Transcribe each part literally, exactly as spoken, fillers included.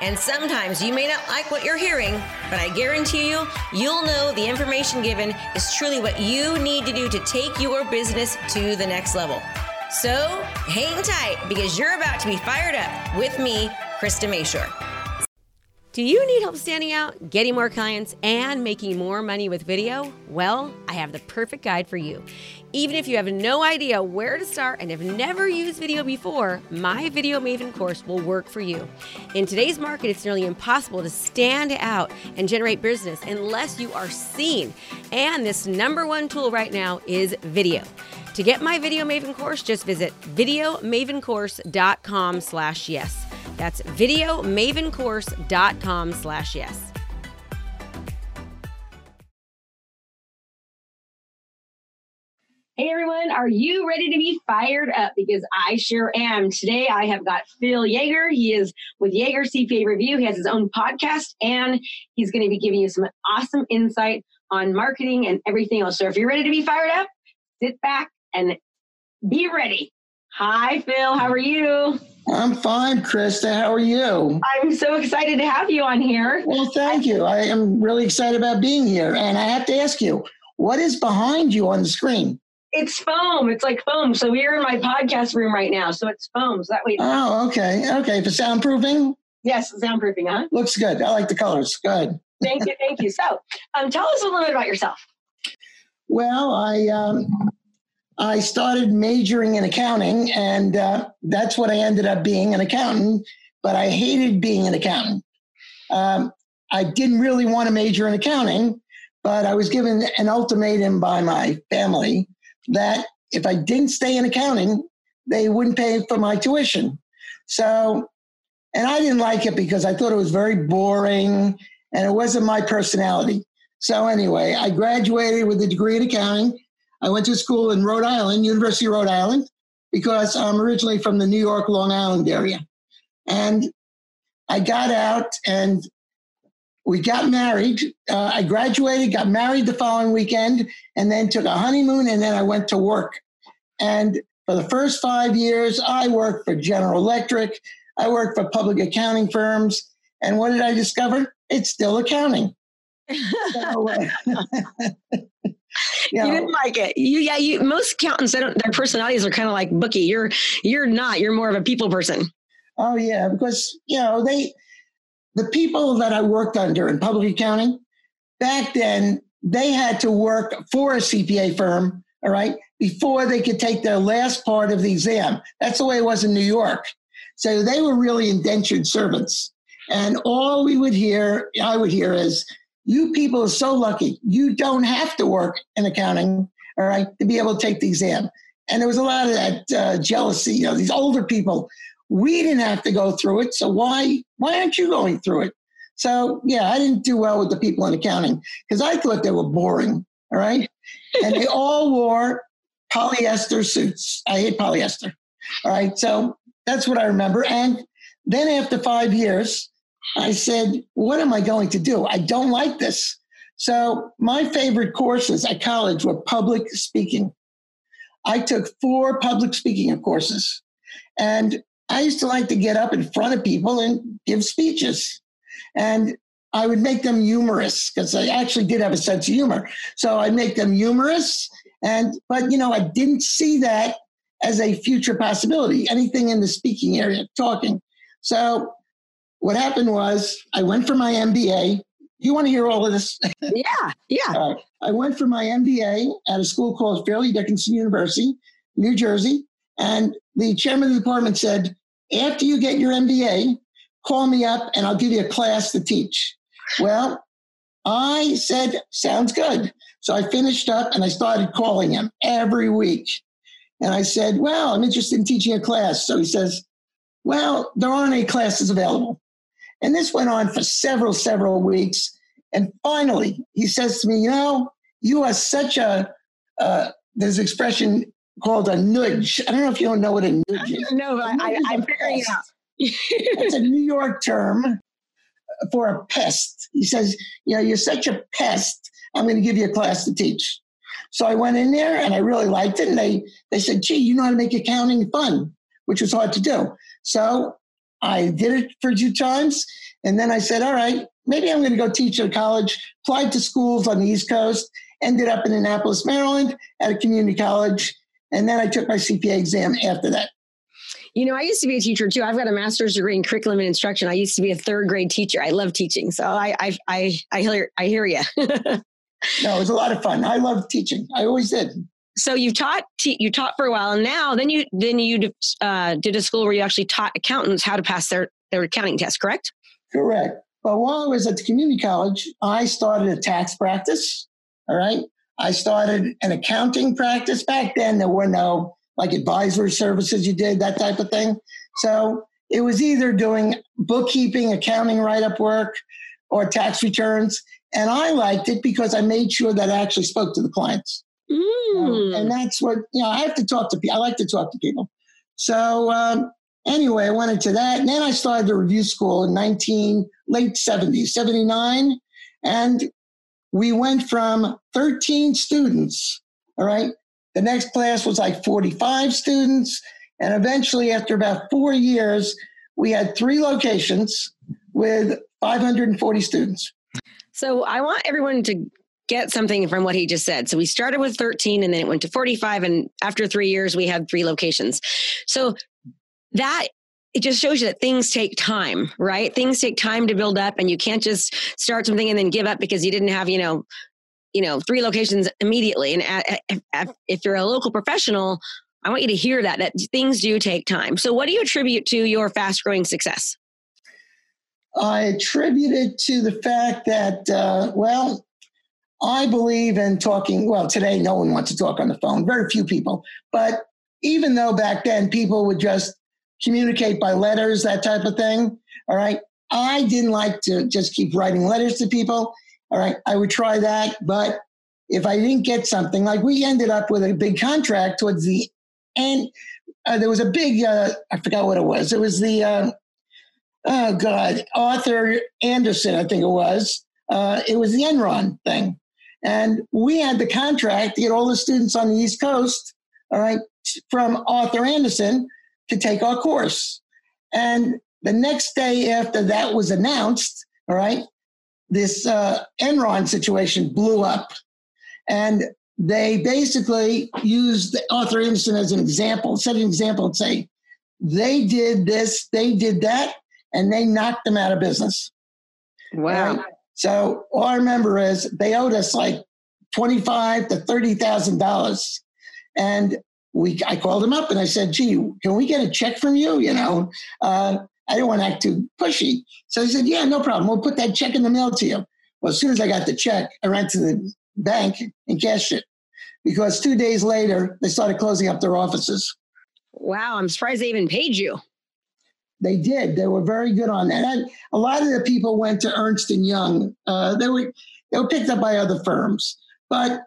And sometimes you may not like what you're hearing, but I guarantee you, you'll know the information given is truly what you need to do to take your business to the next level. So hang tight because you're about to be fired up with me, Krista Mayshore. Do you need help standing out, getting more clients, and making more money with video? Well, I have the perfect guide for you. Even if you have no idea where to start and have never used video before, my Video Maven course will work for you. In today's market, it's nearly impossible to stand out and generate business unless you are seen. And this number one tool right now is video. To get my Video Maven course, just visit videomavencourse.com slash yes. That's videomavencourse.com slash yes. Hey everyone, are you ready to be fired up? Because I sure am. Today I have got Phil Yaeger. He is with Yaeger C P A Review. He has his own podcast and he's going to be giving you some awesome insight on marketing and everything else. So if you're ready to be fired up, sit back and be ready. Hi, Phil. How are you? I'm fine, Krista. How are you? I'm so excited to have you on here. Well, thank you. I am really excited about being here. And I have to ask you, what is behind you on the screen? It's foam. It's like foam. So we're in my podcast room right now. So it's foam. So that way. Oh, okay. Okay. For soundproofing? Yes, soundproofing, huh? Looks good. I like the colors. Good. Thank you. Thank you. So um, tell us a little bit about yourself. Well, I um, I started majoring in accounting, and uh, that's what I ended up being, an accountant, but I hated being an accountant. Um, I didn't really want to major in accounting, but I was given an ultimatum by my family that if I didn't stay in accounting, they wouldn't pay for my tuition. So, and I didn't like it because I thought it was very boring, and it wasn't my personality. So anyway, I graduated with a degree in accounting. I went to school in Rhode Island, University of Rhode Island, because I'm originally from the New York, Long Island area. And I got out and we got married. Uh, I graduated, got married the following weekend, and then took a honeymoon, and then I went to work. And for the first five years, I worked for General Electric. I worked for public accounting firms. And what did I discover? It's still accounting. So, uh, you know, you didn't like it. You, yeah, you, most accountants, they don't, their personalities are kind of like bookie. You're, you're not. You're more of a people person. Oh yeah, because you know they, the people that I worked under in public accounting, back then they had to work for a C P A firm. All right, before they could take their last part of the exam. That's the way it was in New York. So they were really indentured servants, and all we would hear, I would hear, is, you people are so lucky. You don't have to work in accounting, all right, to be able to take the exam. And there was a lot of that uh, jealousy. You know, these older people, we didn't have to go through it, so why why aren't you going through it? So, yeah, I didn't do well with the people in accounting because I thought they were boring, all right? And they all wore polyester suits. I hate polyester, all right? So that's what I remember. And then after five years, I said, what am I going to do? I don't like this. So my favorite courses at college were public speaking. I took four public speaking courses. And I used to like to get up in front of people and give speeches. And I would make them humorous because I actually did have a sense of humor. So I'd make them humorous. And but, you know, I didn't see that as a future possibility, anything in the speaking area, talking. So what happened was I went for my M B A. You want to hear all of this? Yeah, yeah. Uh, I went for my M B A at a school called Fairleigh Dickinson University, New Jersey. And the chairman of the department said, after you get your M B A, call me up and I'll give you a class to teach. Well, I said, sounds good. So I finished up and I started calling him every week. And I said, well, I'm interested in teaching a class. So he says, well, there aren't any classes available. And this went on for several, several weeks. And finally, he says to me, you know, you are such a, uh, there's an expression called a nudge. I don't know if you don't know what a nudge is. No, I, I, I'm figuring out. It's a New York term for a pest. He says, you know, you're such a pest. I'm going to give you a class to teach. So I went in there and I really liked it. And they, they said, gee, you know how to make accounting fun, which was hard to do. So I did it for two times. And then I said, all right, maybe I'm going to go teach at a college, applied to schools on the East Coast, ended up in Annapolis, Maryland at a community college. And then I took my C P A exam after that. You know, I used to be a teacher too. I've got a master's degree in curriculum and instruction. I used to be a third grade teacher. I love teaching. So I, I, I, I hear, I hear you. No, it was a lot of fun. I love teaching. I always did. So you taught, te- you taught for a while, and now then you, then you uh, did a school where you actually taught accountants how to pass their, their accounting test, correct? Correct. But while I was at the community college, I started a tax practice. All right. I started an accounting practice. Back then, there were no like advisory services you did, that type of thing. So it was either doing bookkeeping, accounting write-up work, or tax returns. And I liked it because I made sure that I actually spoke to the clients. Mm. You know, and that's what, you know, I have to talk to people. I like to talk to people. So um, anyway, I went into that. And then I started the review school in nineteen, late seventies, seventy-nine. And we went from thirteen students, all right? The next class was like forty-five students. And eventually, after about four years, we had three locations with five hundred forty students. So I want everyone to get something from what he just said. So we started with thirteen and then it went to forty-five. And after three years, we had three locations. So that, it just shows you that things take time, right? Things take time to build up, and you can't just start something and then give up because you didn't have, you know, you know, three locations immediately. And if you're a local professional, I want you to hear that, that things do take time. So what do you attribute to your fast growing success? I attribute it to the fact that, uh, well, I believe in talking. Well, today, no one wants to talk on the phone, very few people. But even though back then people would just communicate by letters, that type of thing. All right. I didn't like to just keep writing letters to people. All right. I would try that. But if I didn't get something, like we ended up with a big contract towards the end. Uh, there was a big, uh, I forgot what it was. It was the, uh, oh God, Arthur Andersen, I think it was. Uh, it was the Enron thing. And we had the contract to get all the students on the East Coast, all right, from Arthur Andersen to take our course. And the next day after that was announced, all right, this uh, Enron situation blew up. And they basically used Arthur Andersen as an example, set an example and say, they did this, they did that, and they knocked them out of business. Wow. Right? So all I remember is they owed us like twenty-five thousand to thirty thousand dollars. And we, I called them up and I said, gee, can we get a check from you? You know, uh, I didn't want to act too pushy. So they said, yeah, no problem. We'll put that check in the mail to you. Well, as soon as I got the check, I ran to the bank and cashed it because two days later, they started closing up their offices. Wow. I'm surprised they even paid you. They did. They were very good on that. And a lot of the people went to Ernst and Young. Uh, they were they were picked up by other firms. But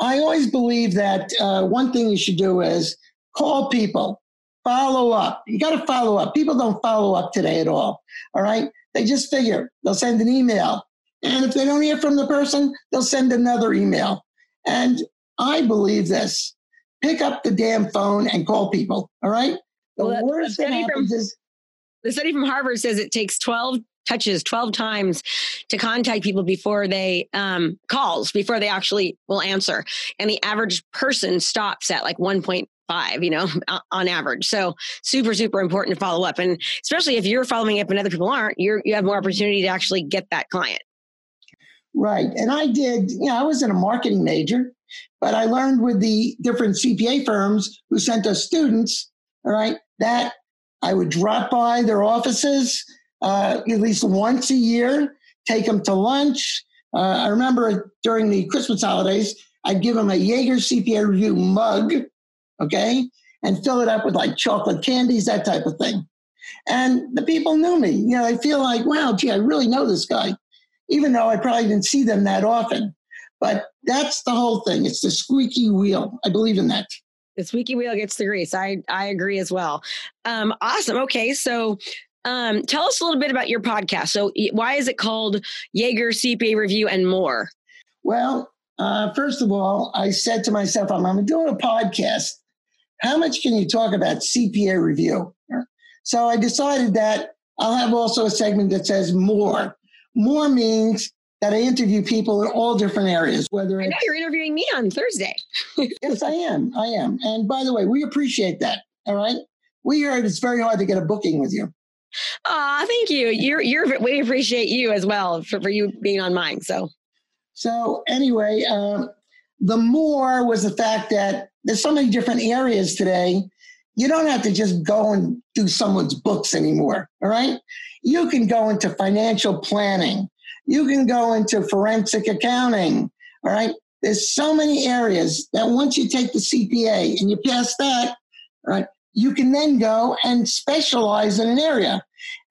I always believe that uh, one thing you should do is call people, follow up. You got to follow up. People don't follow up today at all. All right. They just figure they'll send an email. And if they don't hear from the person, they'll send another email. And I believe this. Pick up the damn phone and call people. All right. The well, worst thing happens from- is. The study from Harvard says it takes twelve touches, twelve times to contact people before they um, calls, before they actually will answer. And the average person stops at like one point five, you know, on average. So super, super important to follow up. And especially if you're following up and other people aren't, you're, you have more opportunity to actually get that client. Right. And I did, you know, I was in a marketing major, but I learned with the different C P A firms who sent us students, all right, that I would drop by their offices uh, at least once a year, take them to lunch. Uh, I remember during the Christmas holidays, I'd give them a Yaeger C P A Review mug, okay, and fill it up with like chocolate candies, that type of thing. And the people knew me. You know, they feel like, wow, gee, I really know this guy. even though I probably didn't see them that often. But that's the whole thing. It's the squeaky wheel. I believe in that. The squeaky wheel gets the grease. I, I agree as well. Um, awesome. Okay. So um, tell us a little bit about your podcast. So why is it called Yaeger C P A Review and More? Well, uh, first of all, I said to myself, I'm, I'm doing a podcast. How much can you talk about C P A review? So I decided that I'll have also a segment that says more. More means that I interview people in all different areas. Whether I know you're interviewing me on Thursday. Yes, I am. I am. And by the way, we appreciate that. All right. We heard it's very hard to get a booking with you. Ah, thank you. You're, you're, we appreciate you as well for, for you being on mine. So, so anyway, um, the more was the fact that there's so many different areas today. You don't have to just go and do someone's books anymore. All right. You can go into financial planning. You can go into forensic accounting, all right? There's so many areas that once you take the C P A and you pass that, all right, you can then go and specialize in an area.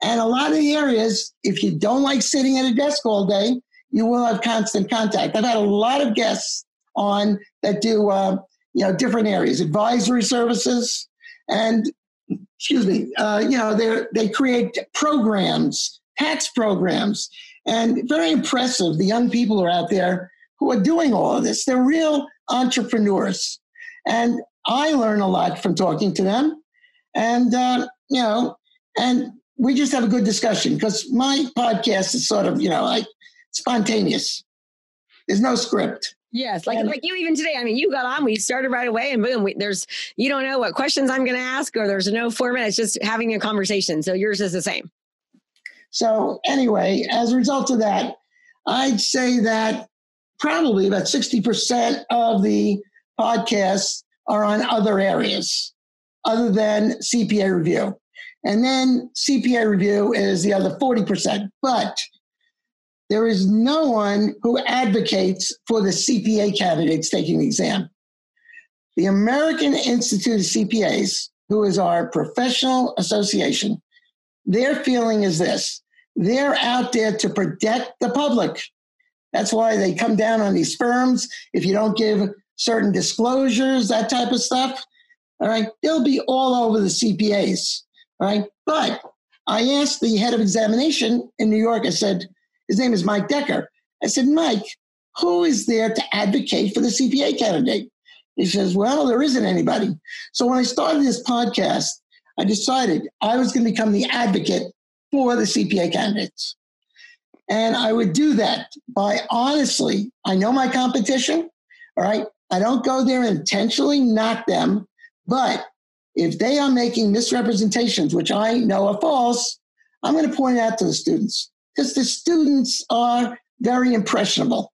And a lot of the areas, if you don't like sitting at a desk all day, you will have constant contact. I've had a lot of guests on that do, uh, you know, different areas, advisory services, and, excuse me, uh, you know, they they create programs, tax programs. And very impressive, the young people are out there who are doing all of this. They're real entrepreneurs. And I learn a lot from talking to them. And, uh, you know, and we just have a good discussion because my podcast is sort of, you know, like spontaneous. There's no script. Yes. Like, and, like you even today, I mean, you got on, we started right away and boom, we, there's, you don't know what questions I'm going to ask or there's no format. It's just having a conversation. So yours is the same. So anyway, as a result of that, I'd say that probably about sixty percent of the podcasts are on other areas other than C P A review. And then C P A review is the other forty percent. But there is no one who advocates for the C P A candidates taking the exam. The American Institute of C P As, who is our professional association, their feeling is this. They're out there to protect the public. That's why they come down on these firms. If you don't give certain disclosures, that type of stuff, all right, they'll be all over the C P As, all right? But I asked the head of examination in New York, I said, his name is Mike Decker. I said, Mike, who is there to advocate for the C P A candidate? He says, well, there isn't anybody. So when I started this podcast, I decided I was going to become the advocate for the C P A candidates. And I would do that by honestly, I know my competition, all right? I don't go there and intentionally knock them, but if they are making misrepresentations, which I know are false, I'm going to point it out to the students because the students are very impressionable,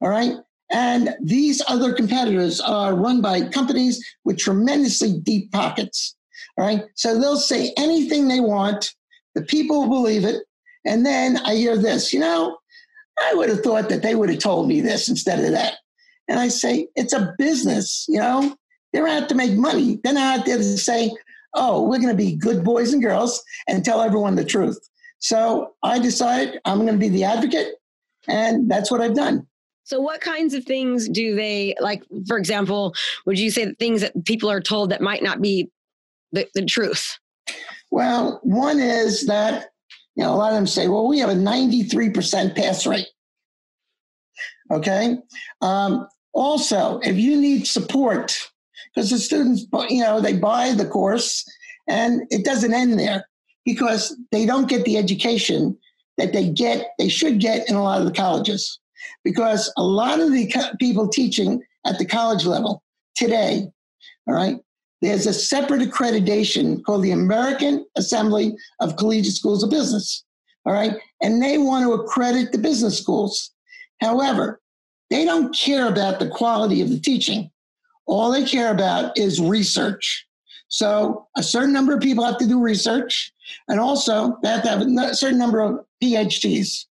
all right? And these other competitors are run by companies with tremendously deep pockets. All right. So they'll say anything they want. The people believe it. And then I hear this, you know, I would have thought that they would have told me this instead of that. And I say, it's a business, you know, they're out to make money. They're not out there to say, oh, we're going to be good boys and girls and tell everyone the truth. So I decided I'm going to be the advocate. And that's what I've done. So what kinds of things do they like, for example, would you say that things that people are told that might not be The, the truth? Well, one is that, you know, a lot of them say, well, we have a ninety-three percent pass rate. Okay. Um, also, if you need support, because the students, you know, they buy the course and it doesn't end there because they don't get the education that they get, they should get in a lot of the colleges because a lot of the co- people teaching at the college level today, all right, there's a separate accreditation called the American Assembly of Collegiate Schools of Business, all right? And they want to accredit the business schools. However, they don't care about the quality of the teaching. All they care about is research. So a certain number of people have to do research, and also they have to have a certain number of P H Ds.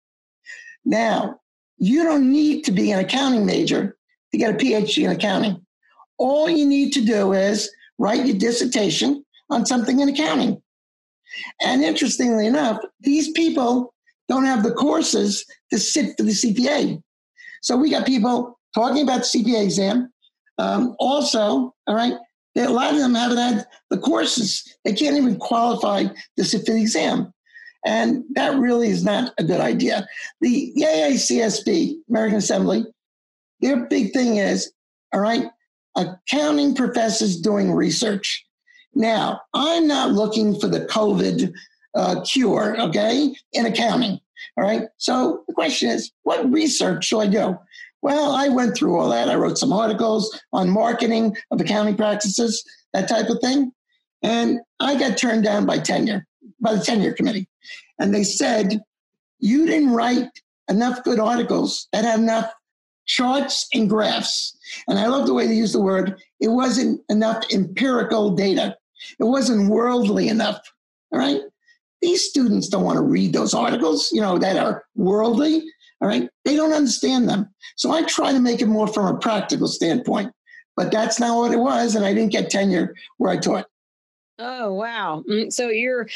Now, you don't need to be an accounting major to get a P H D in accounting. All you need to do is write your dissertation on something in accounting. And interestingly enough, these people don't have the courses to sit for the C P A. So we got people talking about the C P A exam. Um, also, all right, they, a lot of them haven't had the courses. They can't even qualify to sit for the exam. And that really is not a good idea. The A A C S B, American Assembly, their big thing is, all right, accounting professors doing research. Now, I'm not looking for the COVID uh, cure, okay, in accounting, all right? So the question is, what research should I do? Well, I went through all that. I wrote some articles on marketing of accounting practices, that type of thing. And I got turned down by tenure, by the tenure committee. And they said, you didn't write enough good articles that had enough charts and graphs. And I love the way they use the word. It wasn't enough empirical data. It wasn't worldly enough, all right? These students don't want to read those articles, you know, that are worldly, all right? They don't understand them. So I try to make it more from a practical standpoint, but that's not what it was, and I didn't get tenure where I taught. Oh, wow. So you're...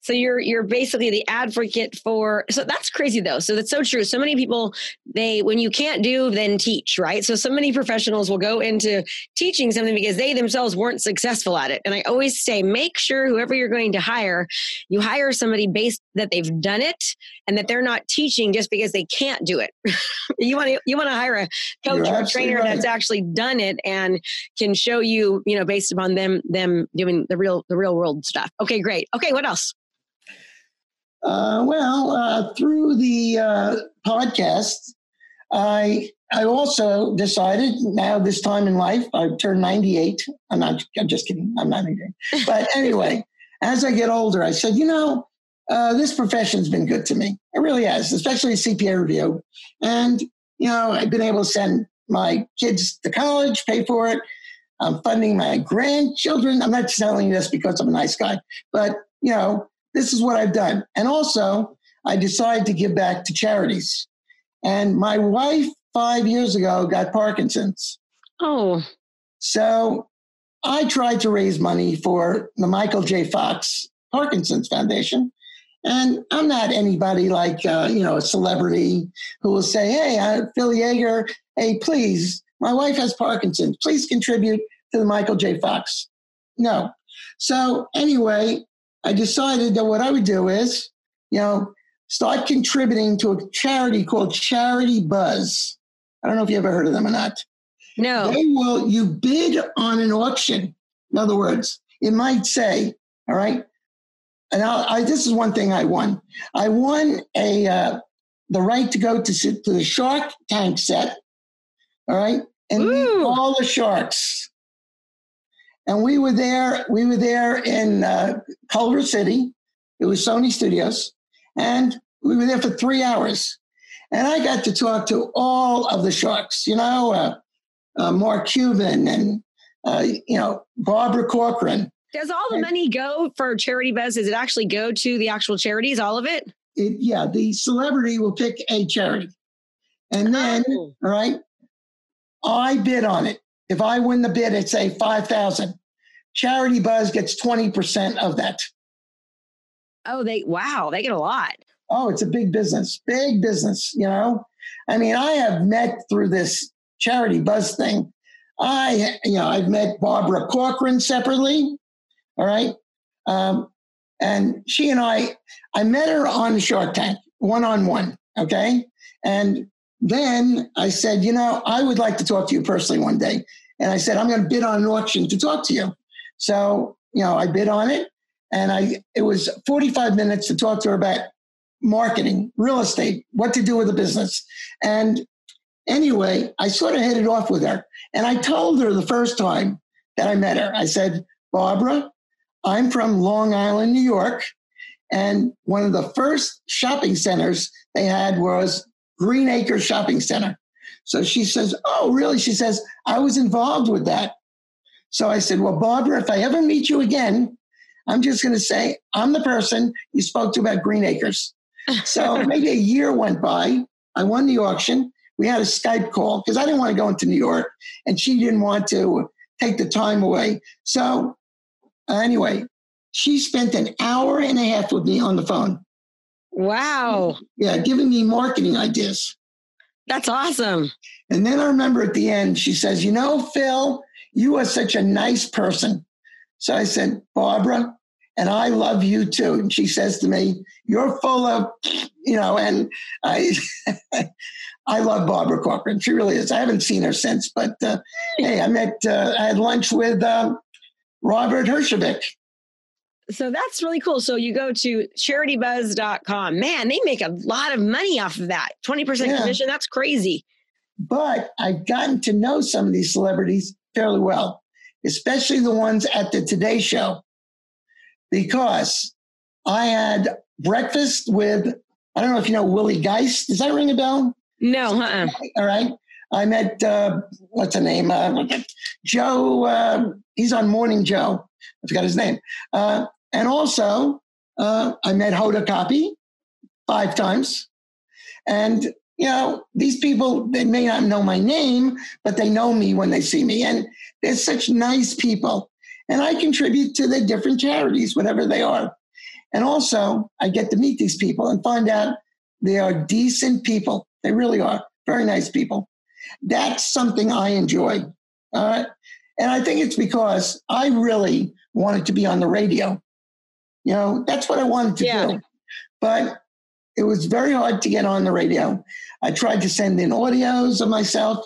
So you're you're basically the advocate for, so that's crazy though. So that's so true. So many people, they, when you can't do, then teach, right? So so many professionals will go into teaching something because they themselves weren't successful at it. And I always say, make sure whoever you're going to hire, you hire somebody based that they've done it and that they're not teaching just because they can't do it. You want to you want to hire a coach or a trainer right. that's actually done it and can show you, you know, based upon them them doing the real the real world stuff. Okay, great. Okay, what else? Uh, well, uh, through the uh, podcast, I I also decided now this time in life, I've turned ninety-eight. I'm not, I'm just kidding. I'm not ninety-eight. But anyway, as I get older, I said, you know, uh, this profession's been good to me. It really has, especially C P A review. And, you know, I've been able to send my kids to college, pay for it. I'm funding my grandchildren. I'm not telling you this because I'm a nice guy, but, you know, this is what I've done. And also, I decided to give back to charities. And my wife, five years ago, got Parkinson's. Oh. So I tried to raise money for the Michael J. Fox Parkinson's Foundation. And I'm not anybody like, uh, you know, a celebrity who will say, hey, uh, Phil Yaeger, hey, please, my wife has Parkinson's. Please contribute to the Michael J. Fox. No. So anyway, I decided that what I would do is, you know, start contributing to a charity called CharityBuzz. I don't know if you ever heard of them or not. No. They will, you bid on an auction. In other words, it might say, all right, and I, I, this is one thing I won. I won a uh, the right to go to, to the Shark Tank set, all right, and meet all the sharks. And we were there, we were there in uh, Culver City. It was Sony Studios. And we were there for three hours. And I got to talk to all of the sharks, you know, uh, uh, Mark Cuban and, uh, you know, Barbara Corcoran. Does all the and, money go for CharityBuzz? Does it actually go to the actual charities, all of it? it yeah, the celebrity will pick a charity. And then, oh. all right, I bid on it. If I win the bid, it's say five thousand. CharityBuzz gets twenty percent of that. Oh, they, wow, they get a lot. Oh, it's a big business, big business, you know? I mean, I have met through this CharityBuzz thing. I, you know, I've met Barbara Corcoran separately, all right? Um, and she and I, I met her on Shark Tank, one-on-one, okay? And then I said, you know, I would like to talk to you personally one day. And I said, I'm going to bid on an auction to talk to you. So, you know, I bid on it and I, it was forty-five minutes to talk to her about marketing, real estate, what to do with the business. And anyway, I sort of hit it off with her. And I told her the first time that I met her, I said, Barbara, I'm from Long Island, New York. And one of the first shopping centers they had was Green Acres Shopping Center. So she says, oh, really? She says, I was involved with that. So I said, well, Barbara, if I ever meet you again, I'm just going to say, I'm the person you spoke to about Green Acres. So maybe a year went by. I won the auction. We had a Skype call because I didn't want to go into New York and she didn't want to take the time away. So uh, anyway, she spent an hour and a half with me on the phone. Wow. Yeah, giving me marketing ideas. That's awesome. And then I remember at the end, she says, you know, Phil, you are such a nice person. So I said, Barbara, and I love you too. And she says to me, you're full of, you know, and I I love Barbara Corcoran. She really is. I haven't seen her since, but uh, hey, I met, uh, I had lunch with uh, Robert Herjavec. So that's really cool. So you go to charity buzz dot com. Man, they make a lot of money off of that. twenty percent yeah. commission. That's crazy. But I've gotten to know some of these celebrities fairly well, especially the ones at the Today Show, because I had breakfast with, I don't know if you know, Willie Geist. Does that ring a bell? No. Uh-uh. All right. I met, uh, what's her name? Uh, Joe. Uh, he's on Morning Joe. I forgot his name. Uh, and also, uh, I met Hoda Kotb five times. And, you know, these people, they may not know my name, but they know me when they see me. And they're such nice people. And I contribute to the different charities, whatever they are. And also, I get to meet these people and find out they are decent people. They really are. Very nice people. That's something I enjoy. All right. And I think it's because I really wanted to be on the radio. You know, that's what I wanted to yeah. do. But it was very hard to get on the radio. I tried to send in audios of myself.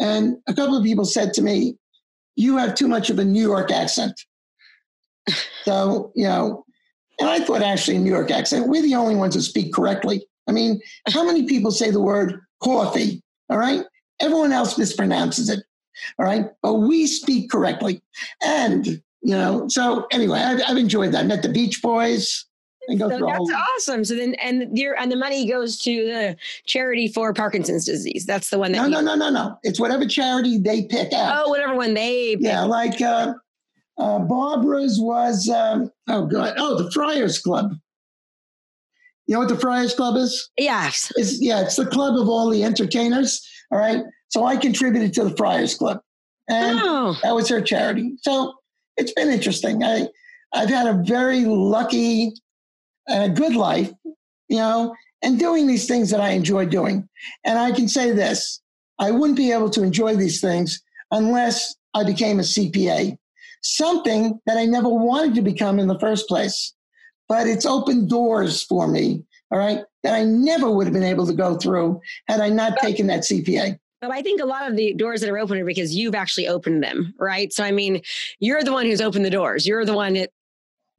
And a couple of people said to me, you have too much of a New York accent. So, you know, and I thought actually a New York accent, we're the only ones who speak correctly. I mean, how many people say the word coffee? All right. Everyone else mispronounces it. All right. But we speak correctly. And, you know, so anyway, I've, I've enjoyed that. I met the Beach Boys. And go so that's all. Awesome. So then, and your, and the money goes to the charity for Parkinson's disease. That's the one that. No, you- no, no, no, no. It's whatever charity they pick out. Oh, whatever one they pick. Yeah. Like uh, uh, Barbara's was, um, oh God. Oh, the Friars Club. You know what the Friars Club is? Yes. It's, yeah. It's the club of all the entertainers. All right. So I contributed to the Friars Club, and oh. that was her charity. So it's been interesting. I, I've had a very lucky and a good life, you know, and doing these things that I enjoy doing. And I can say this, I wouldn't be able to enjoy these things unless I became a C P A, something that I never wanted to become in the first place. But it's opened doors for me, all right, that I never would have been able to go through had I not taken that C P A. But I think a lot of the doors that are open are because you've actually opened them, right? So, I mean, you're the one who's opened the doors. You're the one that,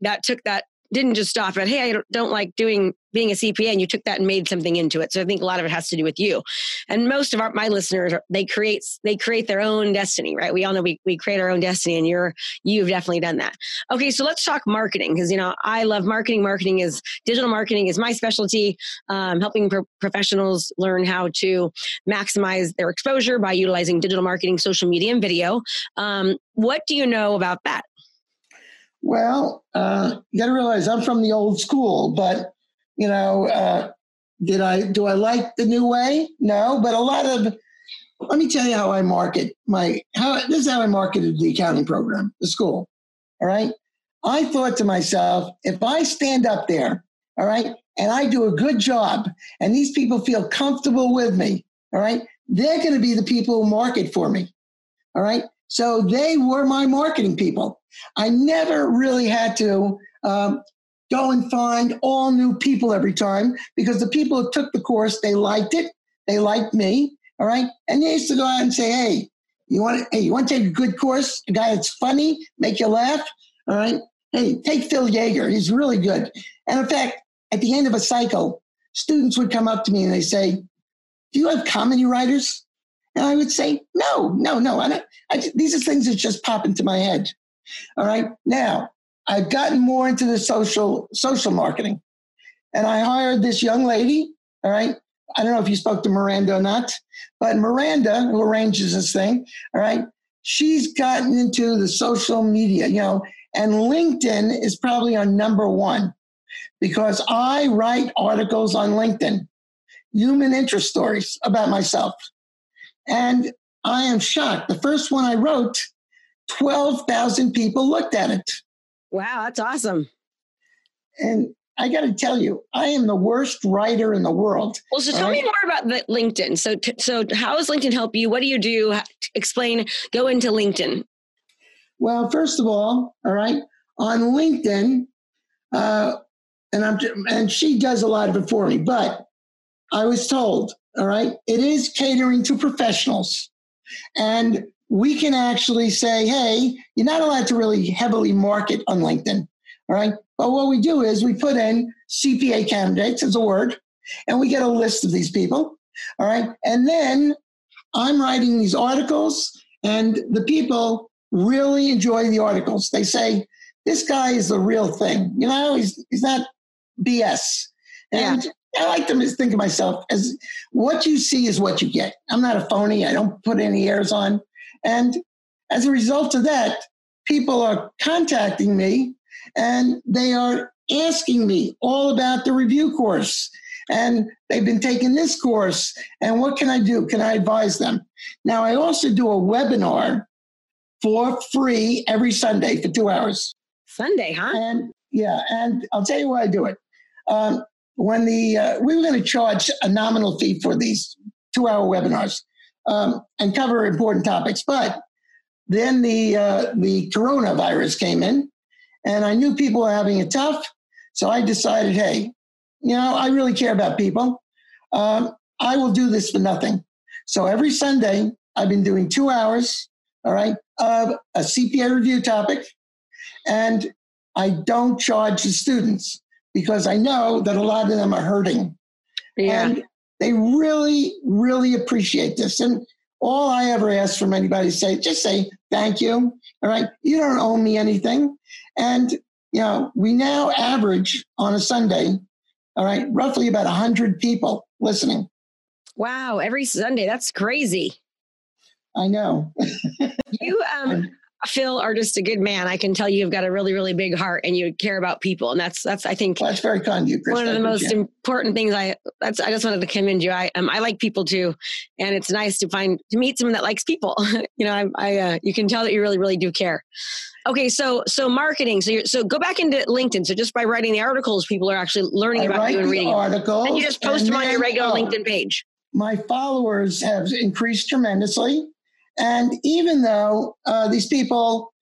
that took that, didn't just stop at, hey, I don't, don't like doing being a C P A, and you took that and made something into it. So I think a lot of it has to do with you. And most of our, my listeners, they create they create their own destiny, right? We all know we we create our own destiny, and you're you've definitely done that. Okay, so let's talk marketing, because you know I love marketing. Marketing is digital marketing is my specialty, um, helping pro- professionals learn how to maximize their exposure by utilizing digital marketing, social media, and video. Um, what do you know about that? Well, uh, you got to realize I'm from the old school, but, you know, uh, did I, do I like the new way? No, but a lot of, let me tell you how I market my, how, this is how I marketed the accounting program, the school. All right. I thought to myself, if I stand up there, all right, and I do a good job and these people feel comfortable with me, all right, they're going to be the people who market for me. All right. So they were my marketing people. I never really had to um, go and find all new people every time, because the people who took the course, they liked it. They liked me. All right. And they used to go out and say, hey, you want to, hey, you want to take a good course? A guy that's funny, make you laugh. All right. Hey, take Phil Yaeger. He's really good. And in fact, at the end of a cycle, students would come up to me and they say, do you have comedy writers? And I would say, no, no, no. I don't, I, these are things that just pop into my head. All right. Now, I've gotten more into the social social marketing. And I hired this young lady. All right. I don't know if you spoke to Miranda or not, but Miranda, who arranges this thing, all right, she's gotten into the social media, you know, and LinkedIn is probably our number one, because I write articles on LinkedIn, human interest stories about myself. And I am shocked. The first one I wrote, twelve thousand people looked at it. Wow, that's awesome. And I got to tell you, I am the worst writer in the world. Well, so tell right? me more about the LinkedIn. So, t- so how does LinkedIn help you? What do you do? Explain, go into LinkedIn. Well, first of all, all right, on LinkedIn, uh, and I'm, and she does a lot of it for me, but I was told, all right, it is catering to professionals, and we can actually say, hey, you're not allowed to really heavily market on LinkedIn. All right. But what we do is we put in C P A candidates as a word, and we get a list of these people. All right. And then I'm writing these articles, and the people really enjoy the articles. They say, this guy is the real thing. You know, he's, he's not B S. And yeah. I like to think of myself as what you see is what you get. I'm not a phony. I don't put any airs on. And as a result of that, people are contacting me. And they are asking me all about the review course. And they've been taking this course. And what can I do? Can I advise them? Now, I also do a webinar for free every Sunday for two hours. Sunday, huh? And yeah, and I'll tell you why I do it. Um, when the uh, we were going to charge a nominal fee for these two-hour webinars um, and cover important topics. But then the uh, the coronavirus came in. And I knew people were having it tough. So I decided, hey, you know, I really care about people. Um, I will do this for nothing. So every Sunday, I've been doing two hours, all right, of a C P A review topic. And I don't charge the students because I know that a lot of them are hurting. Yeah. And they really, really appreciate this. And all I ever ask from anybody is say, just say, thank you. All right. You don't owe me anything. And, you know, we now average on a Sunday, all right, roughly about one hundred people listening. Wow. Every Sunday. That's crazy. I know. You, um, Phil, are just a good man. I can tell you've got a really, really big heart and you care about people. And that's, that's I think, well, that's very kind of you, Krista. One of the most important things I, that's, I just wanted to commend you. I um, I like people too. And it's nice to find, to meet someone that likes people. You know, I, I uh, you can tell that you really, really do care. Okay. So, so marketing, so you so go back into LinkedIn. So just by writing the articles, people are actually learning I about you and reading articles, and you just post them on your regular oh, LinkedIn page. My followers have increased tremendously. And even though uh, these people,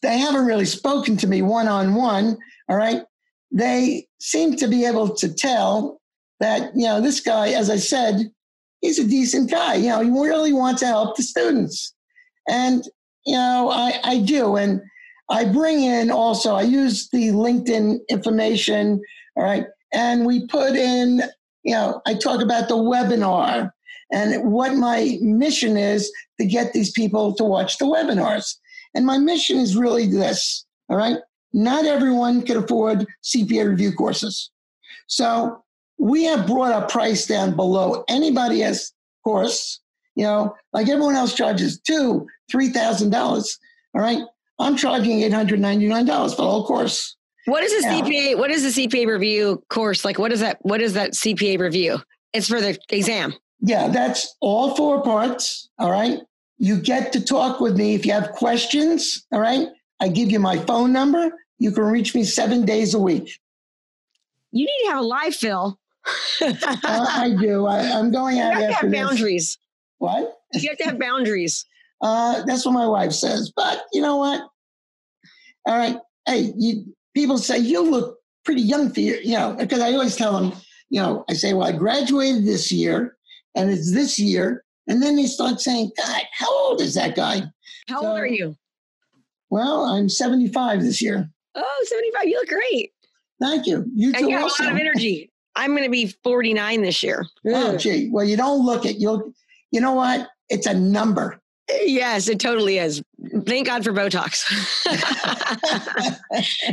they haven't really spoken to me one-on-one, all right, they seem to be able to tell that, you know, this guy, as I said, he's a decent guy. You know, he really wants to help the students. And, you know, I, I do. And I bring in also, I use the LinkedIn information, all right, and we put in, you know, I talk about the webinar. And what my mission is to get these people to watch the webinars. And my mission is really this, all right? Not everyone can afford C P A review courses. So we have brought our price down below anybody else's course. You know, like everyone else charges two, three thousand dollars, all right? I'm charging eight hundred ninety-nine dollars for the whole course. What is a now, C P A? What is the C P A review course? Like, what is that? What is that C P A review? It's for the exam. Yeah, that's all four parts, all right? You get to talk with me if you have questions, all right? I give you my phone number. You can reach me seven days a week. You need to have a live, Phil. uh, I do. I, I'm going out after You have to have boundaries. This. What? You have to have boundaries. Uh, that's what my wife says. But you know what? All right. Hey, you, people say, you look pretty young for your, you know, because I always tell them, you know, I say, well, I graduated this year. And it's this year. And then they start saying, God, how old is that guy? How so, old are you? Well, I'm seventy-five this year. Oh, seventy-five. You look great. Thank you. You too. You have also. A lot of energy. I'm going to be forty-nine this year. Oh, gee. Well, you don't look it. You'll, you know what? It's a number. Yes, it totally is. Thank God for Botox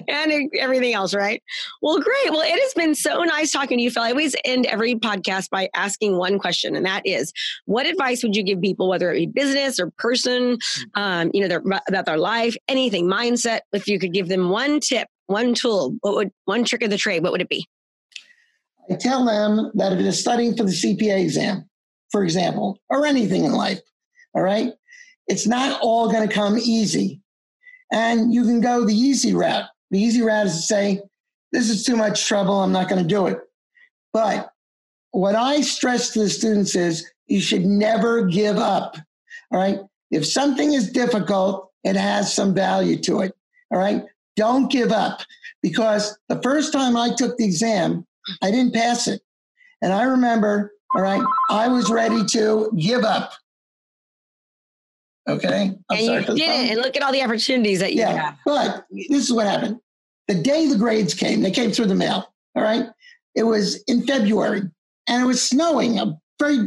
and everything else, right? Well, great. Well, it has been so nice talking to you, Phil. I always end every podcast by asking one question, and that is, what advice would you give people, whether it be business or person, um, you know, their, about their life, anything, mindset? If you could give them one tip, one tool, what would one trick of the trade? What would it be? I tell them that if they're studying for the C P A exam, for example, or anything in life, all right. It's not all going to come easy. And you can go the easy route. The easy route is to say, this is too much trouble, I'm not going to do it. But what I stress to the students is you should never give up, all right? If something is difficult, it has some value to it, all right? Don't give up, because the first time I took the exam, I didn't pass it. And I remember, all right, I was ready to give up. Okay? I'm and sorry you for did it, and look at all the opportunities that you yeah, have. But this is what happened. The day the grades came, they came through the mail, all right? It was in February, and it was snowing, a very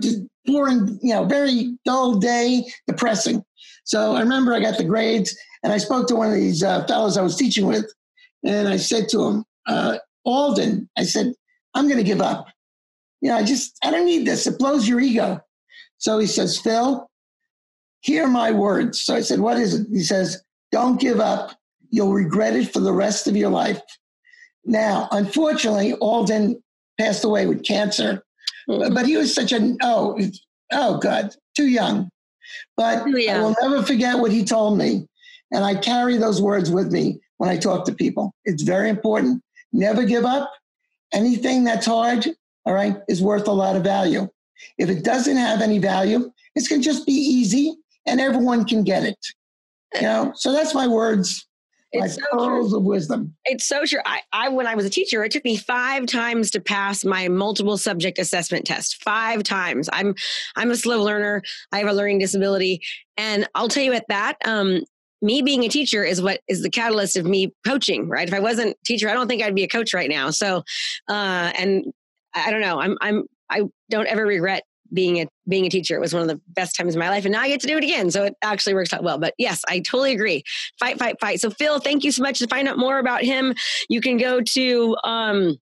boring, you know, very dull day, depressing. So I remember I got the grades, and I spoke to one of these uh, fellows I was teaching with, and I said to him, uh, Alden, I said, I'm going to give up. You know, I just, I don't need this. It blows your ego. So he says, Phil, hear my words. So I said, what is it? He says, don't give up. You'll regret it for the rest of your life. Now, unfortunately, Alden passed away with cancer, but he was such a, oh, oh God, too young. But yeah. I will never forget what he told me. And I carry those words with me when I talk to people. It's very important. Never give up. Anything that's hard, all right, is worth a lot of value. If it doesn't have any value, it's going to just be easy and everyone can get it. You know, so that's my words. It's like so pearls true. Of wisdom. It's so true. I, I, when I was a teacher, it took me five times to pass my multiple subject assessment test. Five times. I'm, I'm a slow learner. I have a learning disability. And I'll tell you at that, um, me being a teacher is what is the catalyst of me coaching, right? If I wasn't a teacher, I don't think I'd be a coach right now. So, uh, and I don't know, I'm, I'm, I don't ever regret being a, being a teacher. It was one of the best times of my life, and now I get to do it again. So it actually works out well, but yes, I totally agree. Fight, fight, fight. So Phil, thank you so much. To find out more about him, you can go to, um,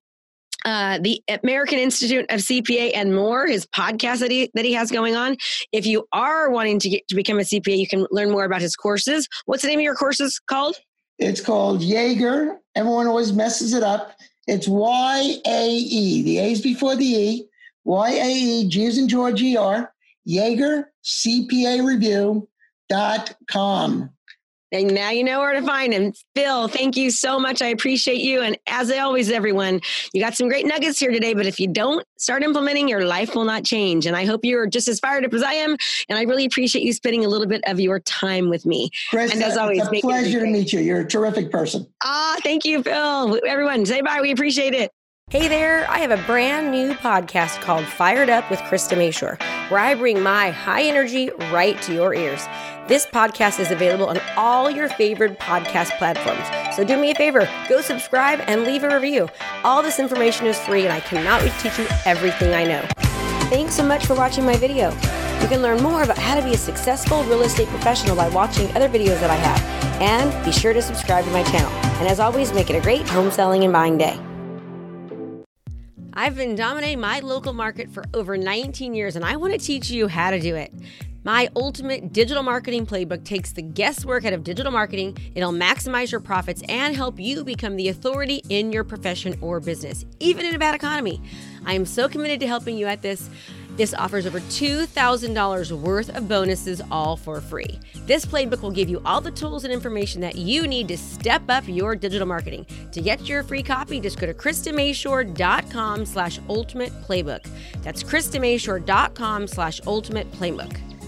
Uh, the American Institute of C P A and more, his podcast that he, that he has going on. If you are wanting to get to become a C P A, you can learn more about his courses. What's the name of your courses called? It's called Yaeger. Everyone always messes it up. It's Y A E. The A is before the E. Y A E, G is in George, E R, Yaeger C P A Review dot com. And now you know where to find him. Phil, thank you so much. I appreciate you. And as always, everyone, you got some great nuggets here today, but if you don't start implementing, your life will not change. And I hope you're just as fired up as I am. And I really appreciate you spending a little bit of your time with me. Krista, and as always, it's a pleasure to meet you. You're a terrific person. Ah, thank you, Phil. Everyone, say bye. We appreciate it. Hey there, I have a brand new podcast called Fired Up with Krista Mayshore, where I bring my high energy right to your ears. This podcast is available on all your favorite podcast platforms. So do me a favor, go subscribe and leave a review. All this information is free, and I cannot wait to teach you everything I know. Thanks so much for watching my video. You can learn more about how to be a successful real estate professional by watching other videos that I have. And be sure to subscribe to my channel. And as always, make it a great home selling and buying day. I've been dominating my local market for over nineteen years, and I want to teach you how to do it. My ultimate digital marketing playbook takes the guesswork out of digital marketing. It'll maximize your profits and help you become the authority in your profession or business, even in a bad economy. I am so committed to helping you at this. This offers over two thousand dollars worth of bonuses, all for free. This playbook will give you all the tools and information that you need to step up your digital marketing. To get your free copy, just go to Kristamayshore.com slash ultimate playbook. That's Kristamayshore.com slash ultimate playbook.